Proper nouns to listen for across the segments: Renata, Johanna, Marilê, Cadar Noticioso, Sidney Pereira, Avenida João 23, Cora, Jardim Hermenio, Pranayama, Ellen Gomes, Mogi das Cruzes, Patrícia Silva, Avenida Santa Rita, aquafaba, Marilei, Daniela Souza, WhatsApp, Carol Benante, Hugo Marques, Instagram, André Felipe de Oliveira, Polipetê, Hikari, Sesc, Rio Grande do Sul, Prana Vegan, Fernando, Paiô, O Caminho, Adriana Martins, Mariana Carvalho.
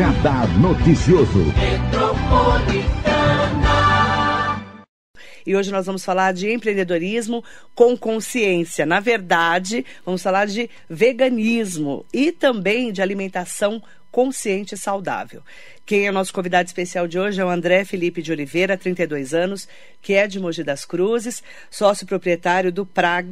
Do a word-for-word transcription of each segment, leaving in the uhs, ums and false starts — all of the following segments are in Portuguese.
Cadar Noticioso. E hoje nós vamos falar de empreendedorismo com consciência. Na verdade, vamos falar de veganismo e também de alimentação consciente e saudável. Quem é nosso convidado especial de hoje é o André Felipe de Oliveira, trinta e dois anos, que é de Mogi das Cruzes, sócio proprietário do Praga...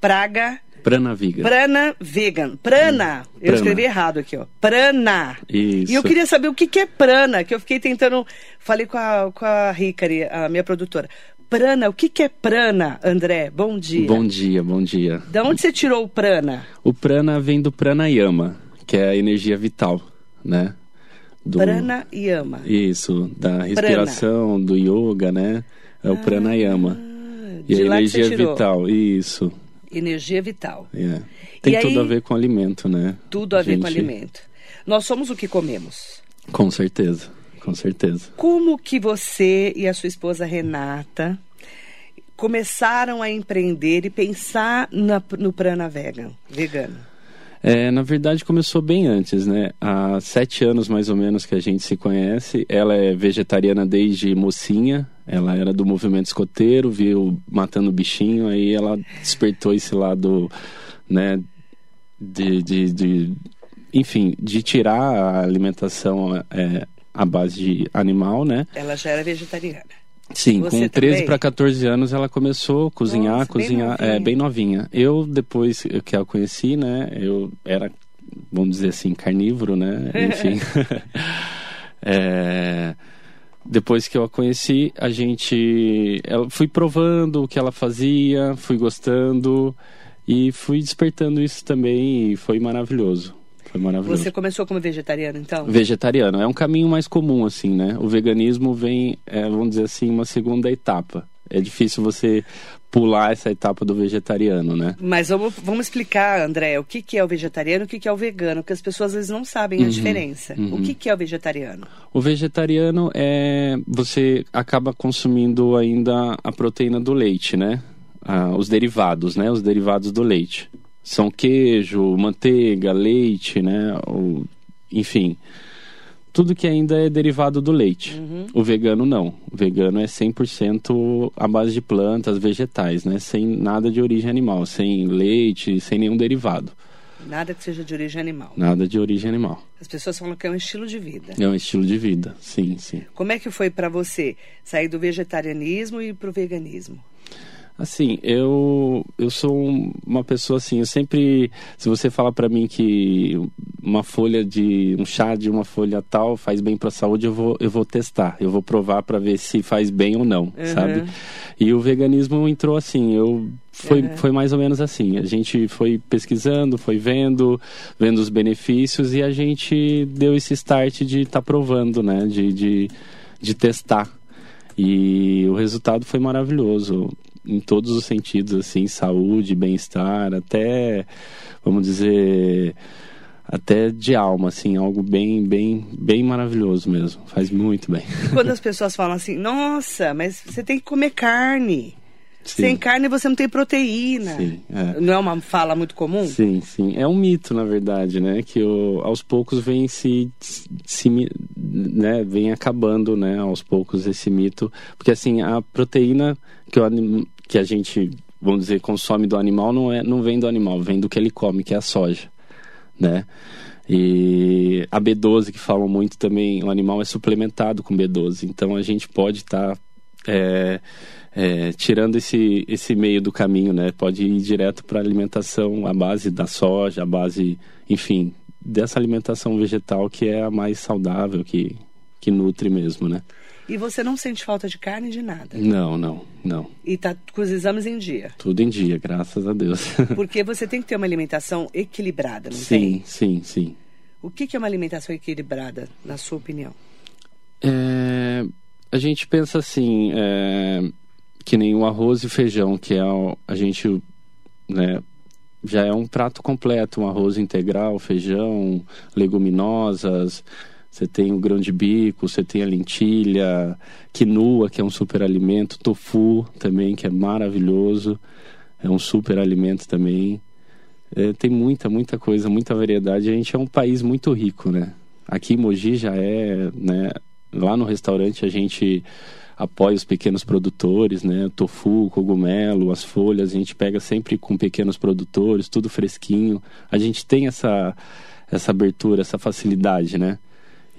Praga Prana Vegan. Prana Vegan. Prana. Hum, eu prana. escrevi errado aqui, ó. Prana. Isso. E eu queria saber o que, que é prana, que eu fiquei tentando... Falei com a, com a Hikari, a minha produtora. Prana, o que, que é prana, André? Bom dia. Bom dia, bom dia. De onde você tirou o prana? O prana vem do Pranayama, que é a energia vital, né? Do... Pranayama. Isso, da respiração, prana. Do yoga, né? É o ah, Pranayama. E a energia vital, isso. Energia vital. Yeah. Tem e tudo aí, a ver com alimento, né? Tudo a gente... ver com alimento. Nós somos o que comemos. Com certeza, com certeza. Como que você e a sua esposa Renata começaram a empreender e pensar na, no Prana Vegan, vegano? É, na verdade, começou bem antes, né? Há sete anos, mais ou menos, que a gente se conhece. Ela é vegetariana desde mocinha. Ela era do movimento escoteiro, viu Matando o Bichinho, aí ela despertou esse lado, né, de, de, de enfim, de tirar a alimentação é, à base de animal, né? Ela já era vegetariana. Sim, você com treze para catorze anos ela começou a cozinhar, Nossa, cozinhar, bem, é, bem novinha. Eu, depois que a conheci, né, eu era, vamos dizer assim, carnívoro, né, enfim... é... Depois que eu a conheci, a gente... Eu fui provando o que ela fazia, fui gostando e fui despertando isso também e foi maravilhoso. Foi maravilhoso. Você começou como vegetariano, então? Vegetariano. É um caminho mais comum, assim, né? O veganismo vem, é, vamos dizer assim, uma segunda etapa. É difícil você pular essa etapa do vegetariano, né? Mas vamos, vamos explicar, André, o que, que é o vegetariano e o que, que é o vegano, porque as pessoas às vezes não sabem uhum, a diferença. Uhum. O que, que é o vegetariano? O vegetariano é... Você acaba consumindo ainda a proteína do leite, né? Ah, os derivados, né? Os derivados do leite. São queijo, manteiga, leite, né? O, enfim... Tudo que ainda é derivado do leite. Uhum. O vegano não. O vegano é cem por cento à base de plantas, vegetais, né? Sem nada de origem animal, sem leite, sem nenhum derivado. Nada que seja de origem animal. Nada de origem animal. As pessoas falam que é um estilo de vida. É um estilo de vida, sim, sim. Como é que foi para você sair do vegetarianismo e para o veganismo? Assim, eu, eu sou uma pessoa assim, eu sempre, se você falar pra mim que uma folha de, um chá de uma folha tal faz bem pra saúde, eu vou, eu vou testar, eu vou provar pra ver se faz bem ou não, uhum. sabe? E o veganismo entrou assim, eu, foi, uhum. foi mais ou menos assim, a gente foi pesquisando, foi vendo, vendo os benefícios e a gente deu esse start de estar tá provando, né, de, de, de testar. E o resultado foi maravilhoso. Em todos os sentidos, assim, saúde, bem-estar, até, vamos dizer, até de alma, assim, algo bem, bem, bem maravilhoso mesmo, faz muito bem. E quando as pessoas falam assim, nossa, mas você tem que comer carne, sim. sem carne você não tem proteína, sim, é. Não é uma fala muito comum? Sim, sim, é um mito, na verdade, né, que o, aos poucos vem se... se Né, vem acabando, né, aos poucos esse mito, porque assim, a proteína que, o anim... que a gente, vamos dizer, consome do animal não, é... não vem do animal, vem do que ele come, que é a soja, né, e a B doze que falam muito também, o animal é suplementado com B doze, então a gente pode estar tá, é... é, tirando esse... esse meio do caminho, né, pode ir direto para a alimentação, a base da soja, a base, enfim... dessa alimentação vegetal que é a mais saudável, que, que nutre mesmo, né? E você não sente falta de carne de nada? Não, não, não. E tá com os exames em dia? Tudo em dia, graças a Deus. Porque você tem que ter uma alimentação equilibrada, não tem? Sim, sim, sim. O que que é uma alimentação equilibrada, na sua opinião? É, a gente pensa assim, é, que nem o arroz e feijão, que é o, a gente, né... Já é um prato completo, um arroz integral, feijão, leguminosas, você tem o grão de bico, você tem a lentilha, quinua, que é um superalimento, tofu também, que é maravilhoso, é um superalimento também. É, tem muita, muita coisa, muita variedade. A gente é um país muito rico, né? Aqui em Mogi já é, né, lá no restaurante a gente apoia os pequenos produtores, né, tofu, cogumelo, as folhas, a gente pega sempre com pequenos produtores, tudo fresquinho. A gente tem essa, essa abertura, essa facilidade, né?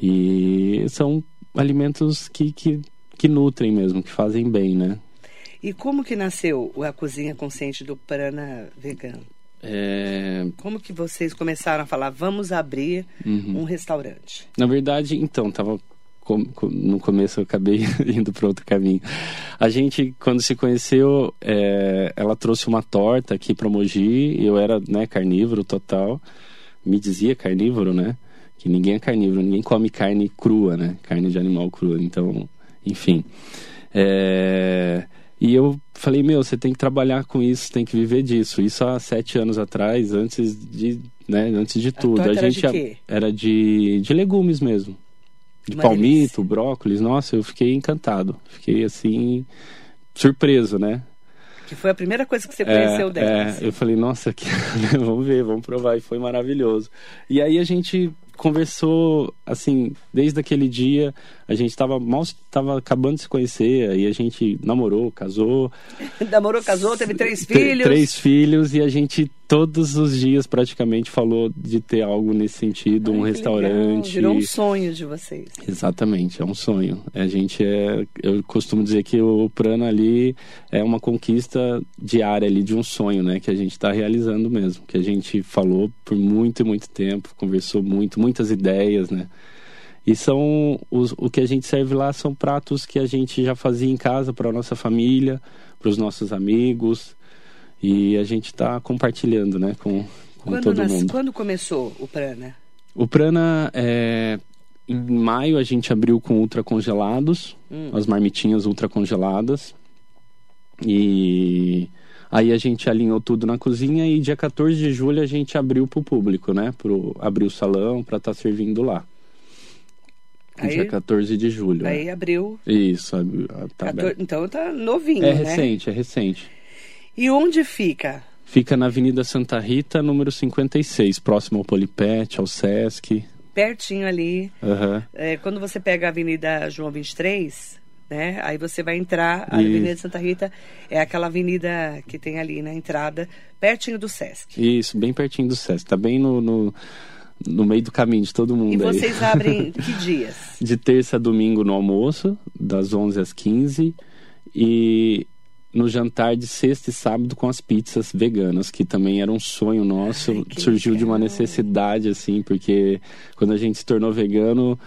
E são alimentos que, que, que nutrem mesmo, que fazem bem, né? E como que nasceu a cozinha consciente do Prana Vegan? É... Como que vocês começaram a falar, vamos abrir uhum. um restaurante? Na verdade, então, tava no começo eu acabei indo para outro caminho. A gente, quando se conheceu, é... ela trouxe uma torta aqui para Mogi, eu era, né, carnívoro total, me dizia carnívoro, né? Que ninguém é carnívoro, ninguém come carne crua, né? Carne de animal crua, então, enfim. É... E eu falei, meu, você tem que trabalhar com isso, tem que viver disso. Isso há sete anos atrás, antes de, né, antes de tudo. A, a gente era de quê? Era de, de legumes mesmo. De palmito, brócolis. Nossa, eu fiquei encantado. Fiquei, assim, surpreso, né? Que foi a primeira coisa que você conheceu é, dela. É, assim. Eu falei, nossa, que... vamos ver, vamos provar. E foi maravilhoso. E aí a gente conversou, assim, desde aquele dia, a gente tava mal, tava acabando de se conhecer, e a gente namorou, casou. Namorou, casou, teve três filhos. Três filhos, e a gente todos os dias praticamente falou de ter algo nesse sentido, ai, um restaurante. Legal. Virou um sonho de vocês. Exatamente, é um sonho. A gente é, eu costumo dizer que o Prana ali é uma conquista diária ali de um sonho, né, que a gente tá realizando mesmo, que a gente falou por muito e muito tempo, conversou muito, muitas ideias, né? E são os, o que a gente serve lá são pratos que a gente já fazia em casa para a nossa família, para os nossos amigos, e a gente está compartilhando, né, com, com quando todo nas, mundo. Quando começou o Prana? O Prana, é, em maio a gente abriu com ultracongelados, hum. as marmitinhas ultracongeladas, e aí a gente alinhou tudo na cozinha, e dia quatorze de julho a gente abriu para o público, né? Pro, abriu o salão para estar tá servindo lá. Aí, dia quatorze de julho. Aí é. Abriu. Isso, tá quatorze, então tá novinho, é, né? É recente, é recente. E onde fica? Fica na Avenida Santa Rita, número cinquenta e seis, próximo ao Polipetê, ao Sesc. Pertinho ali. Uhum. É, quando você pega a Avenida João vinte e três... Né? Aí você vai entrar, a isso. Avenida Santa Rita é aquela avenida que tem ali na entrada, pertinho do Sesc. Isso, bem pertinho do Sesc, tá bem no, no, no meio do caminho de todo mundo. E vocês aí. Abrem que dias? De terça a domingo no almoço, das onze às quinze, e no jantar de sexta e sábado com as pizzas veganas, que também era um sonho nosso. Ai, surgiu legal. De uma necessidade, assim, porque quando a gente se tornou vegano,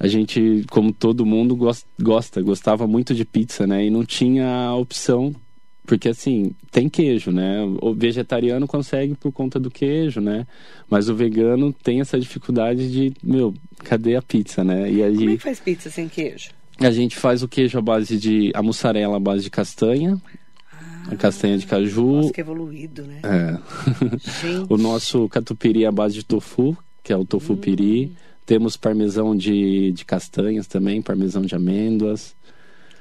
a gente, como todo mundo, gosta, gostava muito de pizza, né? E não tinha opção, porque assim, tem queijo, né? O vegetariano consegue por conta do queijo, né? Mas o vegano tem essa dificuldade de, meu, cadê a pizza, né? E aí, como é que faz pizza sem queijo? A gente faz o queijo à base de... a mussarela à base de castanha. A castanha de caju. Nossa, que evoluído, né? É. O nosso catupiry à base de tofu, que é o tofu hum. piri. Temos parmesão de, de castanhas também, parmesão de amêndoas.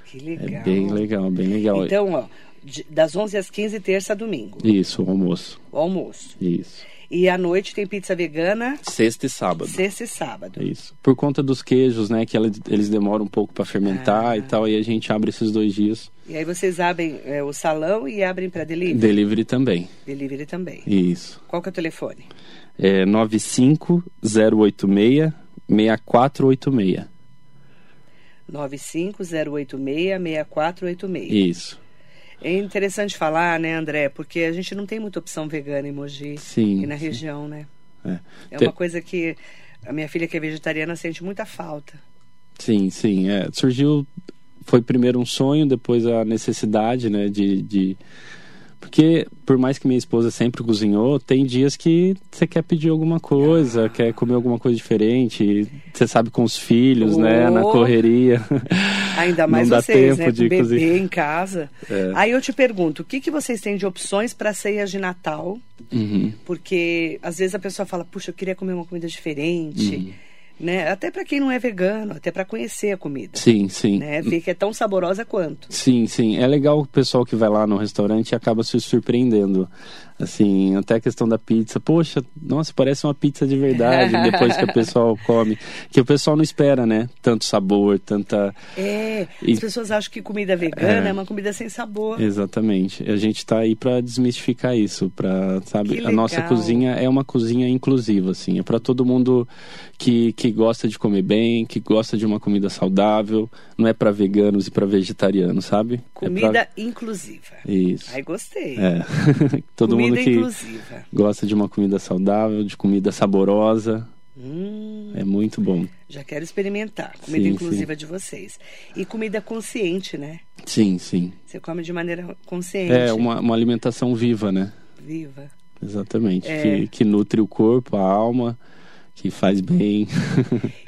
Que legal. É bem legal, bem legal. Então, ó, de, das onze às quinze, terça a domingo. Isso, o almoço. O almoço. Isso. E à noite tem pizza vegana? Sexta e sábado. Sexta e sábado. Isso. Por conta dos queijos, né, que ela, eles demoram um pouco para fermentar ah. e tal, aí a gente abre esses dois dias. E aí vocês abrem é, o salão e abrem para delivery? Delivery também. Delivery também. Isso. Qual que é o telefone? É nove cinco zero oito seis, seis quatro oito seis. nove cinco zero oito seis, seis quatro oito seis. Isso. É interessante falar, né, André? Porque a gente não tem muita opção vegana em Mogi. Sim, e na sim. região, né? É, é tem... uma coisa que a minha filha que é vegetariana sente muita falta. Sim, sim. É, surgiu... Foi primeiro um sonho, depois a necessidade, né, de... de... Porque, por mais que minha esposa sempre cozinhou, tem dias que você quer pedir alguma coisa, ah. quer comer alguma coisa diferente. Você sabe, com os filhos, oh. né? Na correria. Ainda mais não vocês, dá tempo, né? De bebê cozinhar. Em casa. É. Aí eu te pergunto, o que, que vocês têm de opções para ceias de Natal? Uhum. Porque, às vezes, a pessoa fala, puxa, eu queria comer uma comida diferente. Uhum. Né? Até para quem não é vegano, até para conhecer a comida. Sim, sim. Né? Ver que é tão saborosa quanto. Sim, sim. É legal o pessoal que vai lá no restaurante e acaba se surpreendendo. Assim, até a questão da pizza. Poxa, nossa, parece uma pizza de verdade depois que o pessoal come. Que o pessoal não espera, né? Tanto sabor, tanta... É, e... as pessoas acham que comida vegana é, é uma comida sem sabor. Exatamente. A gente tá aí pra desmistificar isso, pra, sabe? A nossa cozinha é uma cozinha inclusiva, assim. É pra todo mundo que, que gosta de comer bem, que gosta de uma comida saudável. Não é pra veganos e pra vegetarianos, sabe? Comida é pra... inclusiva. Isso. Aí gostei. É. todo comida... mundo que inclusiva. Gosta de uma comida saudável, de comida saborosa. Hum, é muito bom. Já quero experimentar. Comida sim, inclusiva sim. de vocês. E comida consciente, né? Sim, sim. Você come de maneira consciente. É, uma, uma alimentação viva, né? Viva. Exatamente. É. Que, que nutre o corpo, a alma, que faz bem.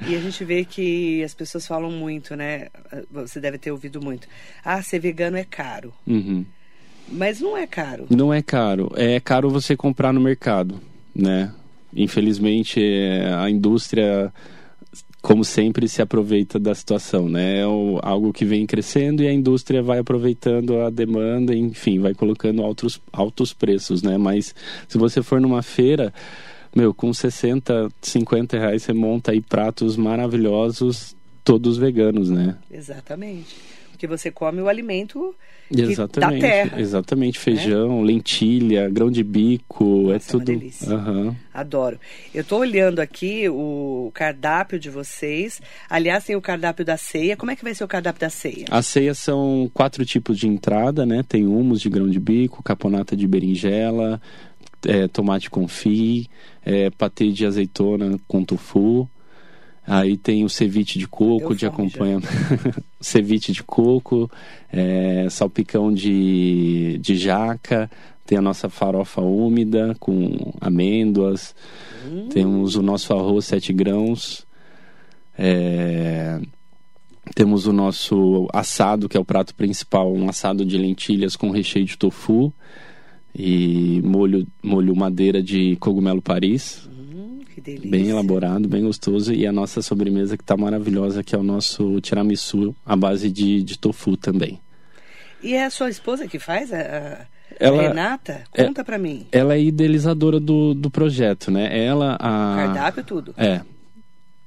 E a gente vê que as pessoas falam muito, né? Você deve ter ouvido muito. Ah, ser vegano é caro. Uhum. Mas não é caro. Não é caro. É caro você comprar no mercado, né? Infelizmente, a indústria, como sempre, se aproveita da situação, né? É algo que vem crescendo e a indústria vai aproveitando a demanda, enfim, vai colocando altos, altos preços, né? Mas se você for numa feira, meu, com sessenta, cinquenta reais, você monta aí pratos maravilhosos, todos veganos, né? Exatamente. Porque você come o alimento que exatamente, da terra. Exatamente, feijão, né? Lentilha, grão de bico, nossa, é tudo... É uma delícia. Uhum. Adoro. Eu estou olhando aqui o cardápio de vocês. Aliás, tem o cardápio da ceia. Como é que vai ser o cardápio da ceia? A ceia são quatro tipos de entrada, né? Tem hummus de grão de bico, caponata de berinjela, é, tomate confit, é, patê de azeitona com tofu. Aí tem o ceviche de coco, de acompanhamento, ceviche de coco, é, salpicão de, de jaca, tem a nossa farofa úmida com amêndoas, hum. Temos o nosso arroz sete grãos, é, temos o nosso assado, que é o prato principal, um assado de lentilhas com recheio de tofu e molho, molho madeira de cogumelo Paris. Delícia. Bem elaborado, bem gostoso. E a nossa sobremesa que está maravilhosa, que é o nosso tiramisu à base de, de tofu também. E é a sua esposa que faz? A, ela, a Renata? Conta é, pra mim. Ela é idealizadora do, do projeto, né? Ela, a... Cardápio, tudo. É.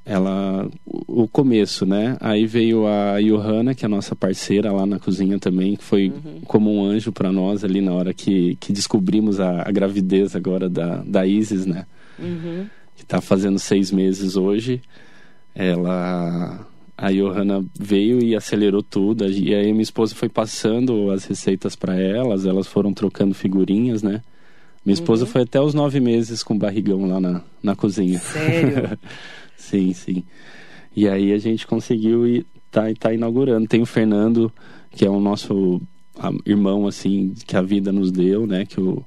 Ela... O, o começo, né? Aí veio a Johanna, que é a nossa parceira lá na cozinha também, que foi uhum. como um anjo pra nós ali na hora que, que descobrimos a, a gravidez agora da, da Isis, né? Uhum. Que está fazendo seis meses hoje. Ela... A Johanna veio e acelerou tudo. E aí minha esposa foi passando as receitas para elas. Elas foram trocando figurinhas, né? Minha esposa uhum. foi até os nove meses com barrigão lá na, na cozinha. Sério? Sim, sim. E aí a gente conseguiu e tá, tá inaugurando. Tem o Fernando, que é o nosso irmão, assim, que a vida nos deu, né? Que o...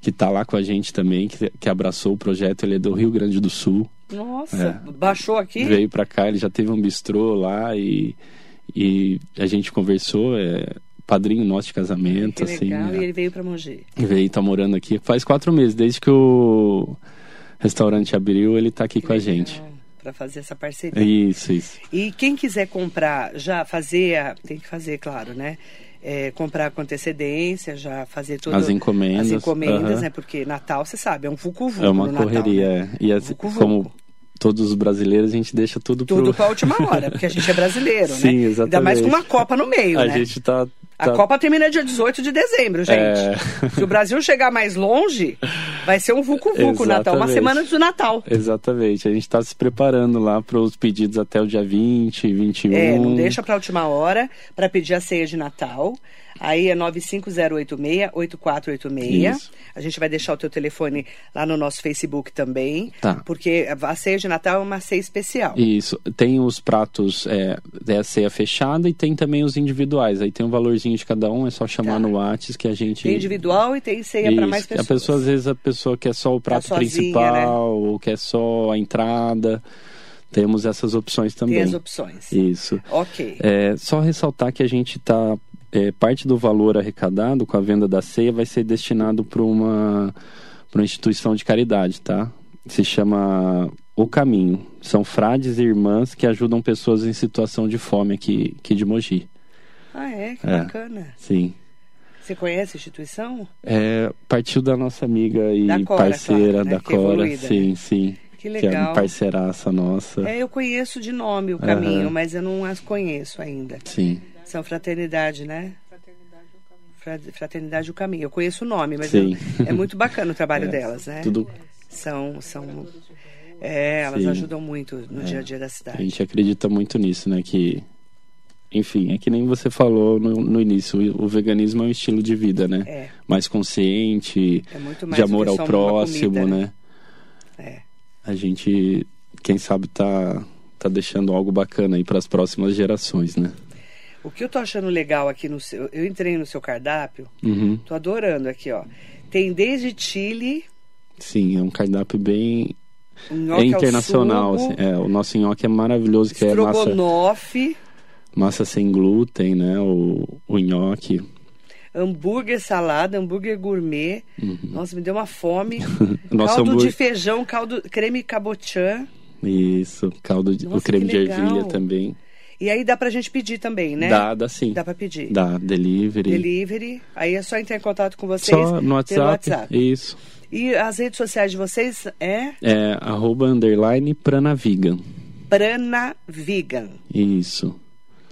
que tá lá com a gente também, que, que abraçou o projeto. Ele é do Rio Grande do Sul. Nossa, é, baixou aqui? Veio pra cá, ele já teve um bistrô lá e, e a gente conversou, é padrinho nosso de casamento. Que assim, legal, é, e ele veio pra Mogi. Veio, tá morando aqui faz quatro meses, desde que o restaurante abriu, ele tá aqui que com legal. A gente. Pra fazer essa parceria. Isso, isso. E quem quiser comprar, já fazer, a... tem que fazer, claro, né? É, comprar com antecedência, já fazer todas as encomendas, as encomendas, uhum. né? Porque Natal, você sabe, é um vucu-vucu. É uma correria. Natal, né? E assim, como todos os brasileiros, a gente deixa tudo para tudo pro... a última hora, porque a gente é brasileiro, né? Sim, exatamente. Ainda mais com uma Copa no meio, a né? gente tá, tá... A Copa termina dia dezoito de dezembro, gente. É... Se o Brasil chegar mais longe, vai ser um vucu-vucu o Natal, uma semana antes do Natal. Exatamente. A gente está se preparando lá para os pedidos até o dia vinte, vinte e um. É, não deixa para a última hora para pedir a ceia de Natal. Aí é nove cinco zero oito seis, oito quatro oito seis. Isso. A gente vai deixar o teu telefone lá no nosso Facebook também. Tá. Porque a ceia de Natal é uma ceia especial. Isso. Tem os pratos, é, é a ceia fechada e tem também os individuais. Aí tem um valorzinho de cada um, é só chamar tá. no WhatsApp que a gente... Tem individual e tem ceia para mais pessoas. A pessoa, às vezes a pessoa quer só o prato tá sozinha, principal, né? Ou quer só a entrada... Temos essas opções também. Tem as opções. Isso. Ok. É, só ressaltar que a gente está... É, parte do valor arrecadado com a venda da ceia vai ser destinado para uma, para uma instituição de caridade, tá? Se chama O Caminho. São frades e irmãs que ajudam pessoas em situação de fome aqui, aqui de Mogi. Ah, é? Que é. Bacana. Sim. Você conhece a instituição? É, partiu da nossa amiga e da Cora, parceira, claro, né? Da que Cora, evoluída, sim, né? Sim. Que legal. Que é uma parceiraça nossa. É, eu conheço de nome o Caminho, uhum, mas eu não as conheço ainda. Sim. São Fraternidade, né? Fraternidade O Caminho. Eu conheço o nome, mas eu, é muito bacana o trabalho é, delas, né? Tudo... São... são é, elas sim, ajudam muito no é, dia a dia da cidade. A gente acredita muito nisso, né? Que, enfim, é que nem você falou no, no início, o, o veganismo é um estilo de vida, né? É. Mais consciente, é muito mais de amor ao próximo, comida, né? É. A gente, quem sabe, tá, tá deixando algo bacana aí para as próximas gerações, né? O que eu tô achando legal aqui no seu... Eu entrei no seu cardápio, uhum, tô adorando aqui, ó. Tem desde Chile... Sim, é um cardápio bem... É internacional. Assim, é, o nosso nhoque é maravilhoso, que é massa... Estrogonofe... Massa sem glúten, né? O, o nhoque... Hambúrguer salada, hambúrguer gourmet... Uhum. Nossa, me deu uma fome... Caldo hambúrguer... de feijão, caldo creme cabotiã... Isso, caldo de... Nossa, o creme de ervilha também... E aí dá pra gente pedir também, né? Dá, dá sim. Dá pra pedir. Dá, delivery. Delivery. Aí é só entrar em contato com vocês. Só no WhatsApp. Pelo WhatsApp. Isso. E as redes sociais de vocês é? É, arroba, underline, Prana Vegan. Prana Vegan. Isso.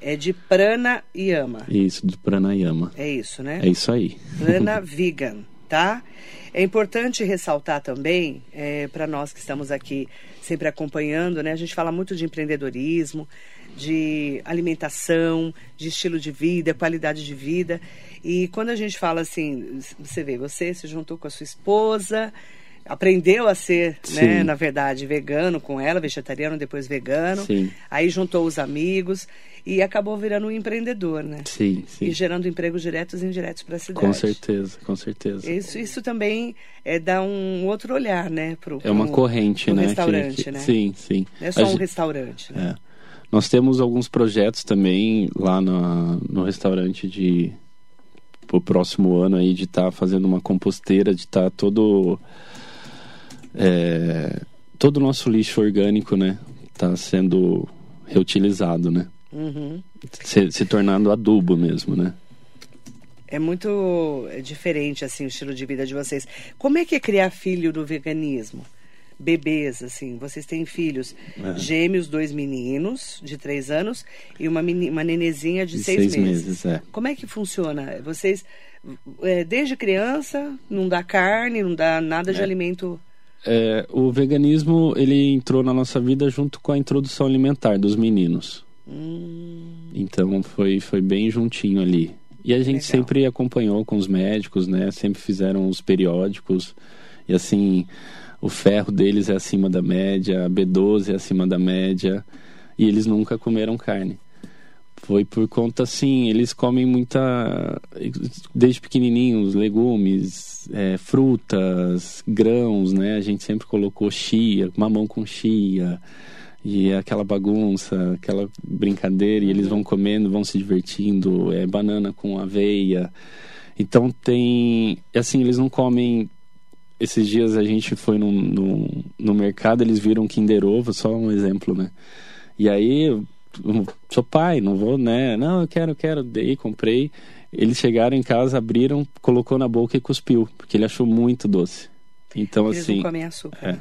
É de Pranayama. Isso, de Pranayama. É isso, né? É isso aí. Prana Vegan, tá? É importante ressaltar também, é, para nós que estamos aqui sempre acompanhando, né? A gente fala muito de empreendedorismo, de alimentação, de estilo de vida, qualidade de vida. E quando a gente fala assim, você vê, você se juntou com a sua esposa, aprendeu a ser, né, na verdade, vegano com ela, vegetariano, depois vegano. Sim. Aí juntou os amigos e acabou virando um empreendedor, né? Sim, sim. E gerando empregos diretos e indiretos para a cidade. Com certeza, com certeza. Isso, isso também é, dá um outro olhar, né? Pro, pro, é uma corrente, né? Restaurante, que, que, né? Sim, sim. Não é só a um gente... restaurante, né? É. Nós temos alguns projetos também lá na, no restaurante de pro próximo ano aí, de estar tá fazendo uma composteira, de estar tá todo é, todo o nosso lixo orgânico, né? Tá sendo reutilizado, né? Uhum. Se, se tornando adubo mesmo, né? É muito diferente, assim, o estilo de vida de vocês. Como é que é criar filho do veganismo? Bebês, assim, vocês têm filhos é. gêmeos, dois meninos de três anos e uma, meni, uma nenezinha de, de seis, seis meses, meses é. Como é que funciona? Vocês é, desde criança não dá carne, não dá nada de é. alimento é, o veganismo ele entrou na nossa vida junto com a introdução alimentar dos meninos. Hum. Então foi, foi bem juntinho ali e a gente Legal. sempre acompanhou com os médicos, né? Sempre fizeram os periódicos e assim... O ferro deles é acima da média, a B doze é acima da média, e eles nunca comeram carne. Foi por conta, assim, eles comem muita, desde pequenininhos, legumes, é, frutas, grãos, né? A gente sempre colocou chia, mamão com chia, e aquela bagunça, aquela brincadeira, e eles vão comendo, vão se divertindo, é, banana com aveia. Então tem, assim, eles não comem... Esses dias a gente foi num, num, no mercado, eles viram Kinder Ovo, só um exemplo, né? E aí, eu, eu sou pai, não vou, né? Não, eu quero, eu quero, dei, comprei. Eles chegaram em casa, abriram, colocou na boca e cuspiu, porque ele achou muito doce. Então, eles assim... Eles não comem açúcar.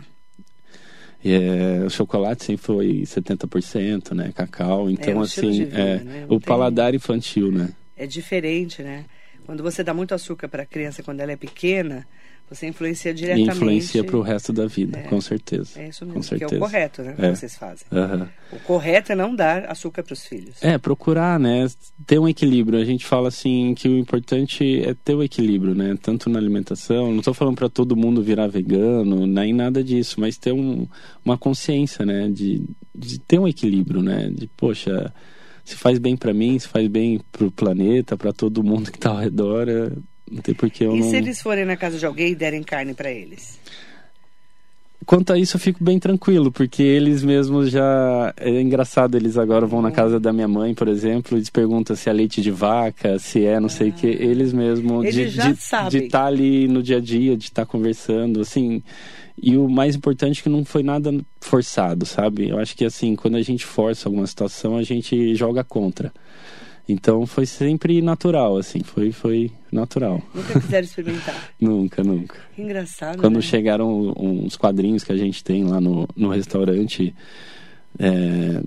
É, é, o chocolate sempre foi setenta por cento, né? Cacau, então é, assim... Vida, é, né? O paladar tem... infantil, né? É diferente, né? Quando você dá muito açúcar para a criança quando ela é pequena... Você influencia diretamente... Influencia para o resto da vida, é, com certeza. É isso mesmo, com certeza. Que é o correto, né, que é. vocês fazem. Uhum. O correto é não dar açúcar para os filhos. É, procurar, né, ter um equilíbrio. A gente fala assim que o importante é ter o equilíbrio, né, tanto na alimentação. Não estou falando para todo mundo virar vegano, nem nada disso, mas ter um, uma consciência, né, de, de ter um equilíbrio, né, de, poxa, se faz bem para mim, se faz bem para o planeta, para todo mundo que está ao redor... É... Não tem porque eu e não... se eles forem na casa de alguém e derem carne pra eles? Quanto a isso eu fico bem tranquilo, porque eles mesmos já... É engraçado, eles agora vão na casa da minha mãe, por exemplo, e perguntam se é leite de vaca, se é não ah. sei o que. Eles mesmos... Eles de, já de, sabem. De estar ali no dia a dia, de estar conversando, assim... E o mais importante é que não foi nada forçado, sabe? Eu acho que assim, quando a gente força alguma situação, a gente joga contra. Então foi sempre natural, assim, foi, foi natural. Nunca quiseram experimentar? Nunca, nunca. Que engraçado. Quando, né, chegaram uns quadrinhos que a gente tem lá no, no restaurante, é,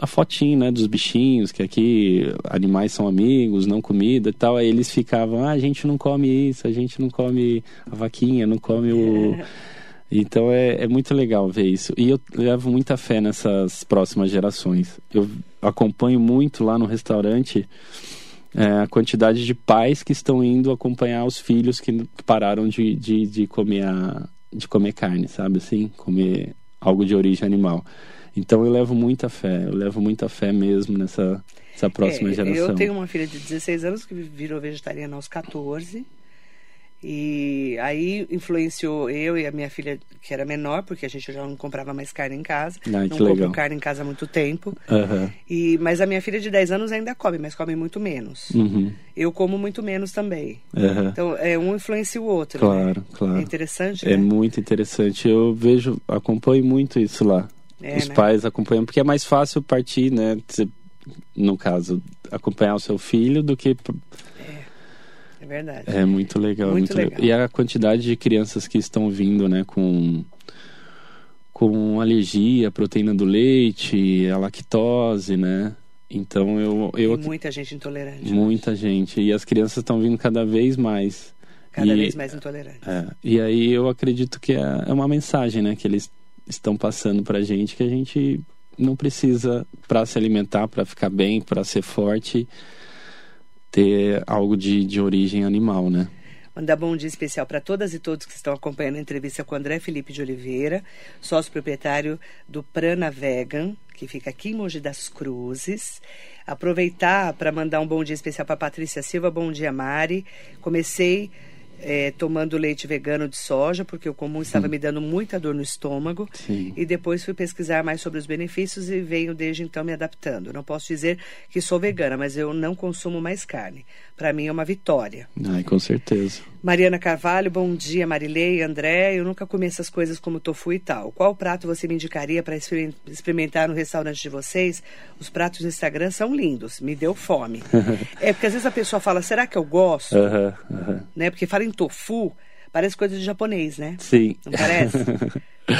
a fotinho, né, dos bichinhos, que aqui animais são amigos, não comida e tal, aí eles ficavam, ah, a gente não come isso, a gente não come a vaquinha, não come o... Então é, é muito legal ver isso. E eu levo muita fé nessas próximas gerações. Eu acompanho muito lá no restaurante é, a quantidade de pais que estão indo acompanhar os filhos que pararam de, de, de, comer, a, de comer carne, sabe assim? Comer algo de origem animal. Então eu levo muita fé, eu levo muita fé mesmo nessa, nessa próxima é, geração. Eu tenho uma filha de dezesseis anos que virou vegetariana aos catorze. E aí influenciou eu e a minha filha, que era menor, porque a gente já não comprava mais carne em casa. Ai, não compro legal. carne em casa há muito tempo. Uhum. E, mas a minha filha de dez anos ainda come, mas come muito menos. Uhum. Eu como muito menos também. Uhum. Então, é, um influencia o outro. Claro, né? Claro. É interessante, É né? muito interessante. Eu vejo, acompanho muito isso lá. É, Os né? pais acompanham, porque é mais fácil partir, né? No caso, acompanhar o seu filho do que... É. É verdade. É muito legal. Muito, muito legal. legal. E a quantidade de crianças que estão vindo, né, com, com alergia à proteína do leite, à lactose, né? Então eu... eu Tem muita gente intolerante. Muita hoje. gente. E as crianças estão vindo cada vez mais. Cada e, vez mais intolerantes. É, e aí eu acredito que é, é uma mensagem, né, que eles estão passando pra gente, que a gente não precisa, pra se alimentar, pra ficar bem, pra ser forte... ter algo de, de origem animal, né? Mandar bom dia especial para todas e todos que estão acompanhando a entrevista com o André Felipe de Oliveira, sócio proprietário do Prana Vegan, que fica aqui em Mogi das Cruzes. Aproveitar para mandar um bom dia especial para Patrícia Silva. Bom dia, Mari. Comecei é, tomando leite vegano de soja, porque o comum estava hum. me dando muita dor no estômago. Sim. E depois fui pesquisar mais sobre os benefícios e venho desde então me adaptando. Não posso dizer que sou vegana, mas eu não consumo mais carne. Para mim é uma vitória. Ai, com certeza. Mariana Carvalho, bom dia, Marilei, André. Eu nunca comi essas coisas como tofu e tal. Qual prato você me indicaria para experimentar no restaurante de vocês? Os pratos do Instagram são lindos. Me deu fome. É porque às vezes a pessoa fala, será que eu gosto? Uh-huh, uh-huh. Né? Porque fala em tofu, parece coisa de japonês, né? Sim. Não parece?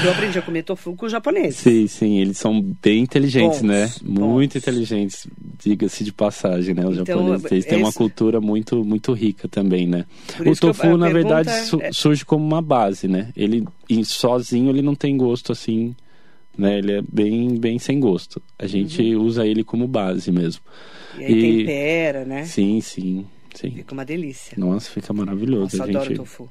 Eu aprendi a comer tofu com os japoneses. Sim, sim, eles são bem inteligentes, bons, né? Bons. Muito inteligentes, diga-se de passagem, né? Os então, japoneses, eles é têm isso. uma cultura muito, muito rica também, né? Por o tofu, eu, na pergunta... verdade, su- surge como uma base, né? Ele, sozinho, ele não tem gosto assim, né? Ele é bem, bem sem gosto. A gente uhum. usa ele como base mesmo. E aí e... tempera, né? Sim, sim, sim. Fica uma delícia. Nossa, fica maravilhoso. Nossa, a gente... adoro tofu.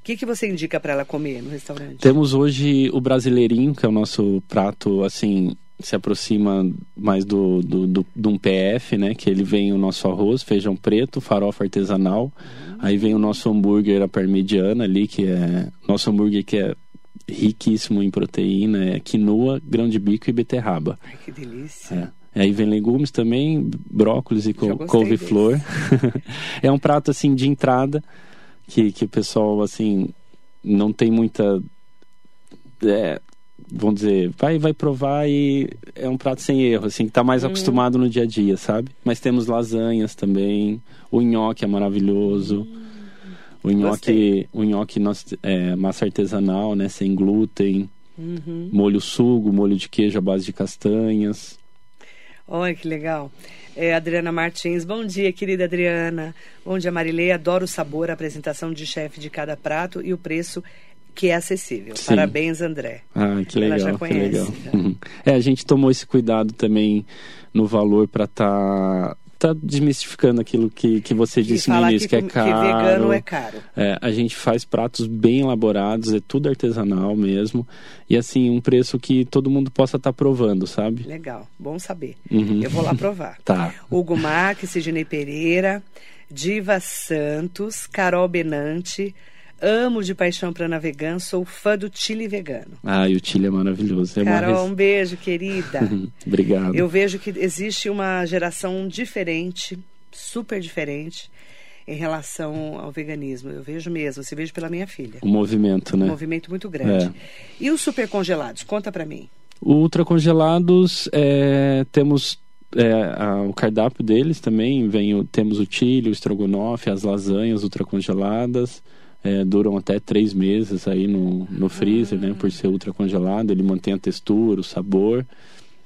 O que, que você indica para ela comer no restaurante? Temos hoje o brasileirinho, que é o nosso prato, assim, se aproxima mais do, do, do, do um P F, né? Que ele vem o nosso arroz, feijão preto, farofa artesanal. Uhum. Aí vem o nosso hambúrguer, a parmegiana ali, que é... Nosso hambúrguer que é riquíssimo em proteína, é quinoa, grão de bico e beterraba. Ai, que delícia. É. Aí vem legumes também, brócolis e co- couve-flor. É um prato, assim, de entrada... Que, que o pessoal, assim, não tem muita... É, vamos dizer, vai, vai provar e é um prato sem erro, assim, que tá mais hum. acostumado no dia a dia, sabe? Mas temos lasanhas também, o nhoque é maravilhoso. Hum. O nhoque, o nhoque é massa artesanal, né, sem glúten, uhum. molho sugo, molho de queijo à base de castanhas. Olha que legal. É, Adriana Martins, bom dia, querida Adriana. Bom dia, Marilê. Adoro o sabor, a apresentação de chefe de cada prato e o preço que é acessível. Sim. Parabéns, André. Ah, que legal. Ela já conhece. Que legal. Uhum. É, a gente tomou esse cuidado também no valor para estar... Tá... tá desmistificando aquilo que, que você que disse no início, que, que é caro. Que vegano é caro. É, a gente faz pratos bem elaborados, é tudo artesanal mesmo. E assim, um preço que todo mundo possa estar tá provando, sabe? Legal, bom saber. Uhum. Eu vou lá provar. Tá. Hugo Marques, Sidney Pereira, Diva Santos, Carol Benante... Amo de paixão Prana Vegan, sou fã do chile vegano. Ah, e o chile é maravilhoso. É Carol, res... um beijo, querida. Obrigado. Eu vejo que existe uma geração diferente, super diferente, em relação ao veganismo. Eu vejo mesmo, eu vejo pela minha filha. Um movimento, né? Um movimento muito grande. É. E os supercongelados? Conta pra mim. Ultracongelados, é... temos é, a, o cardápio deles também vem o, temos o chili, o estrogonofe, as lasanhas ultracongeladas. É, duram até três meses aí no, no freezer, né? Por ser ultra congelado, ele mantém a textura, o sabor.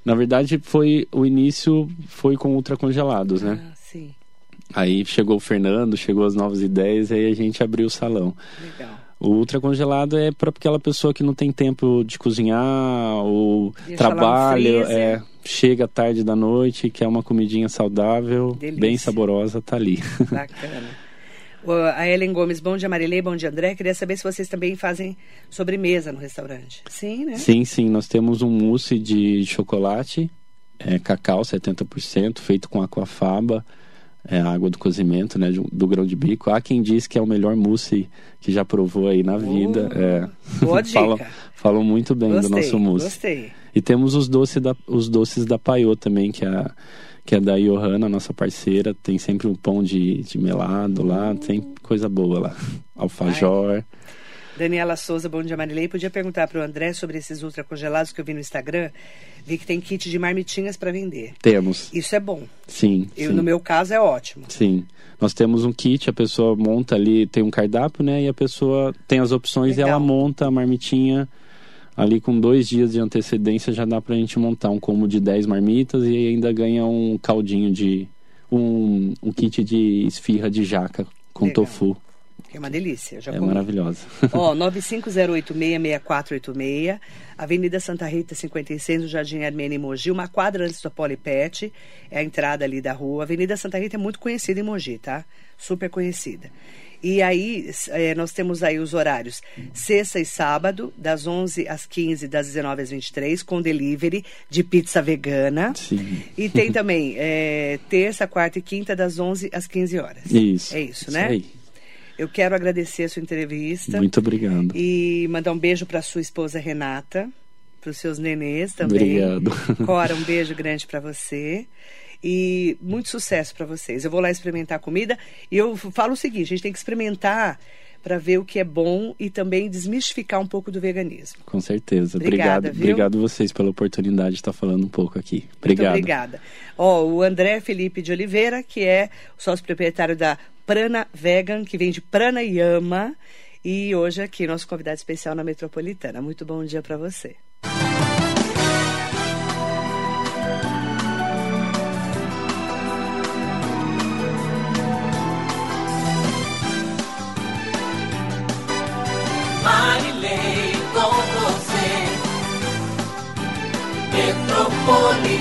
Na verdade, foi o início foi com ultra congelados, né? Ah, sim. Aí chegou o Fernando, chegou as novas ideias, aí a gente abriu o salão. Legal. O ultra congelado é para aquela pessoa que não tem tempo de cozinhar ou trabalha, é, chega tarde da noite, quer uma comidinha saudável, delícia, bem saborosa, tá ali. Bacana. A Ellen Gomes, bom dia Marilei, bom dia André. Queria saber se vocês também fazem sobremesa no restaurante. Sim, né? Sim, sim. Nós temos um mousse de chocolate, é, cacau setenta por cento, feito com aquafaba, é, água do cozimento, né, do, do grão de bico. Há quem diz que é o melhor mousse que já provou aí na vida. Uh, é. Boa dica. Falam, falam muito bem gostei, do nosso mousse. Gostei. E temos os, doce da, os doces da Paiô também, que é a... que é da Johanna, nossa parceira. Tem sempre um pão de, de melado lá, tem coisa boa lá. Alfajor. Ai. Daniela Souza, bom dia Marilei. Podia perguntar para o André sobre esses ultracongelados que eu vi no Instagram. Vi que tem kit de marmitinhas para vender. Temos. Isso é bom. Sim, eu, sim. No meu caso é ótimo. Sim. Nós temos um kit, a pessoa monta ali, tem um cardápio, né? E a pessoa tem as opções. Legal. E ela monta a marmitinha. Ali com dois dias de antecedência já dá pra gente montar um combo de dez marmitas e ainda ganha um caldinho de... Um, um kit de esfirra de jaca com legal, tofu. É uma delícia. Eu já é comi. Maravilhosa. Ó, nove cinco zero oito seis, seis quatro oito seis, Avenida Santa Rita cinquenta e seis, no Jardim Hermenio, Mogi, uma quadra antes do Polipetê, é a entrada ali da rua. Avenida Santa Rita é muito conhecida em Mogi, tá? Super conhecida. E aí, é, nós temos aí os horários, sexta e sábado, das onze às quinze, das dezenove às vinte e três, com delivery de pizza vegana. Sim. E tem também é, terça, quarta e quinta, das onze às quinze horas. Isso. É isso, né? Isso aí. Eu quero agradecer a sua entrevista. Muito obrigado. E mandar um beijo para sua esposa Renata, para os seus nenês também. Obrigado. Cora, um beijo grande para você. E muito sucesso para vocês. Eu vou lá experimentar a comida. E eu falo o seguinte, a gente tem que experimentar para ver o que é bom e também desmistificar um pouco do veganismo. Com certeza. Obrigada, obrigado, obrigado vocês pela oportunidade de estar falando um pouco aqui. Obrigado. Muito obrigada. Ó, o André Felipe de Oliveira, que é o sócio proprietário da Prana Vegan, que vem de Pranayama. E hoje aqui, nosso convidado especial na Metropolitana. Muito bom dia para você. Marilei com você, Metropolitana.